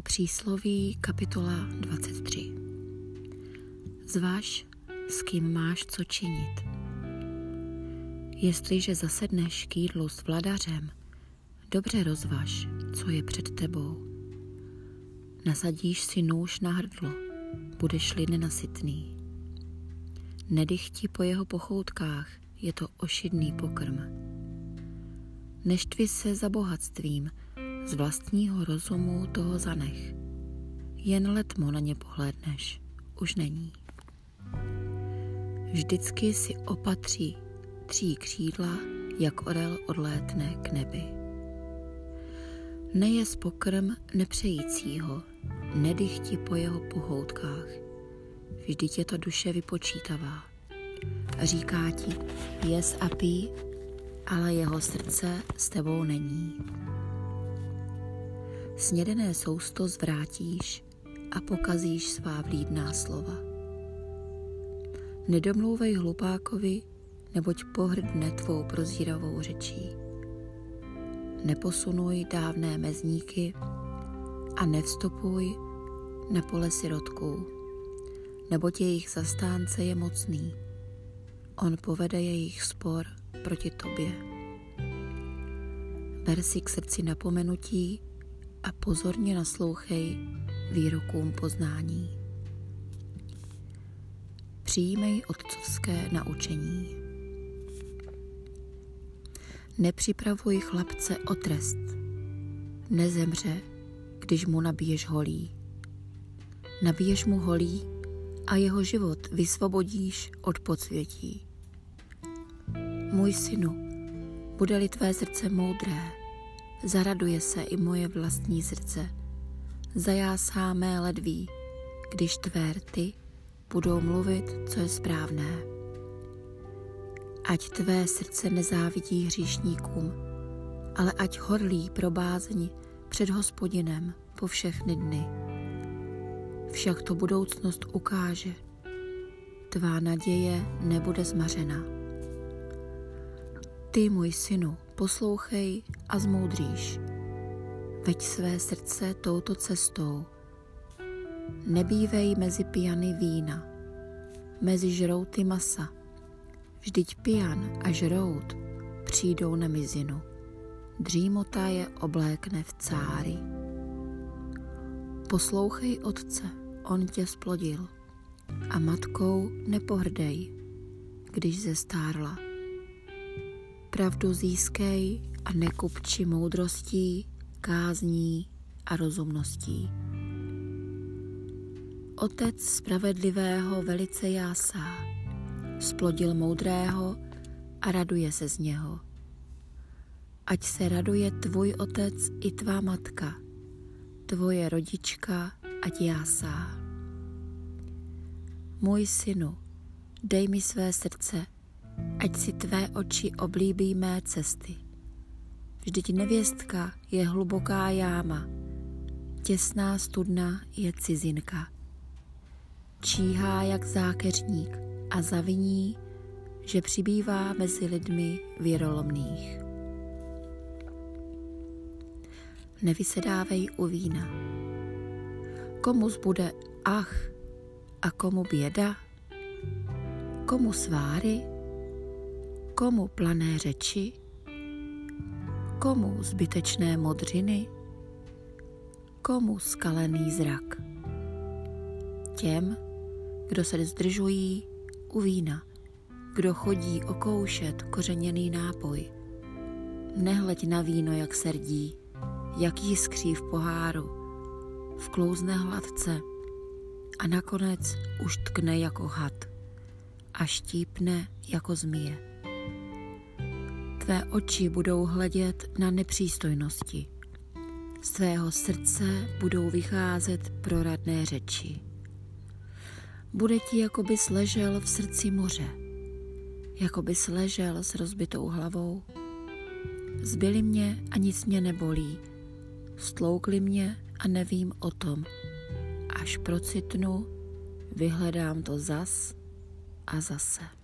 Kniha Přísloví, kapitola 23. Zvaž, s kým máš co činit. Jestliže zasedneš k jídlu s vladařem, dobře rozvaž, co je před tebou. Nasadíš si nůž na hrdlo, budeš-li nenasytný. Nedychti po jeho pochoutkách, je to ošidný pokrm. Neštvi se za bohatstvím, z vlastního rozumu toho zanech. Jen letmo na ně pohlédneš, už není. Vždycky si opatří tří křídla, jak orel odlétne k nebi. Nejez pokrm nepřejícího, nedychti po jeho pohoutkách. Vždyť je to duše vypočítavá. Říká ti, jez a pij, ale jeho srdce s tebou není. Snědené sousto zvrátíš a pokazíš svá vlídná slova. Nedomlouvej hlupákovi, neboť pohrdne tvou prozíravou řečí. Neposunuj dávné mezníky a nevstupuj na pole sirotků, neboť jejich zastánce je mocný. On povede jejich spor proti tobě. Ber si k srdci napomenutí a pozorně naslouchej výrokům poznání. Přijímej otcovské naučení. Nepřipravuj chlapce o trest. Nezemře, když mu nabiješ holí. Nabiješ mu holí a jeho život vysvobodíš od podsvětí. Můj synu, bude-li tvé srdce moudré, zaraduje se i moje vlastní srdce. Zajásá mé ledví, když tvé rty budou mluvit, co je správné. Ať tvé srdce nezávidí hříšníkům, ale ať horlí pro bázeň před Hospodinem po všechny dny. Však to budoucnost ukáže. Tvá naděje nebude zmařena. Ty, můj synu, poslouchej a zmoudříš. Veď své srdce touto cestou. Nebývej mezi pijany vína, mezi žrouty masa. Vždyť pijan a žrout přijdou na mizinu. Dřímota je oblékne v cáry. Poslouchej otce, on tě splodil. A matkou nepohrdej, když zestárla. Pravdu získej a nekupči moudrostí, kázní a rozumností. Otec spravedlivého velice jásá, splodil moudrého a raduje se z něho. Ať se raduje tvůj otec i tvá matka, tvoje rodička ať jásá. Můj synu, dej mi své srdce, ať si tvé oči oblíbí mé cesty. Vždyť nevěstka je hluboká jáma, těsná studna je cizinka. Číhá jak zákeřník a zaviní, že přibývá mezi lidmi věrolomných. Nevysedávej u vína. Komu zbude ach a komu běda? Komu sváry? Komu plané řeči? Komu zbytečné modřiny? Komu skalený zrak? Těm, kdo se zdržují u vína, kdo chodí okoušet kořeněný nápoj. Nehleď na víno, jak srdí, jak jiskří v poháru, vklouzne hladce a nakonec už tkne jako had a štípne jako zmije. Tvé oči budou hledět na nepřístojnosti. Z tvého srdce budou vycházet proradné řeči. Bude ti, jako bys ležel v srdci moře, jako bys ležel s rozbitou hlavou. Zbyli mě a nic mě nebolí, stloukli mě a nevím o tom. Až procitnu, vyhledám to zas a zase.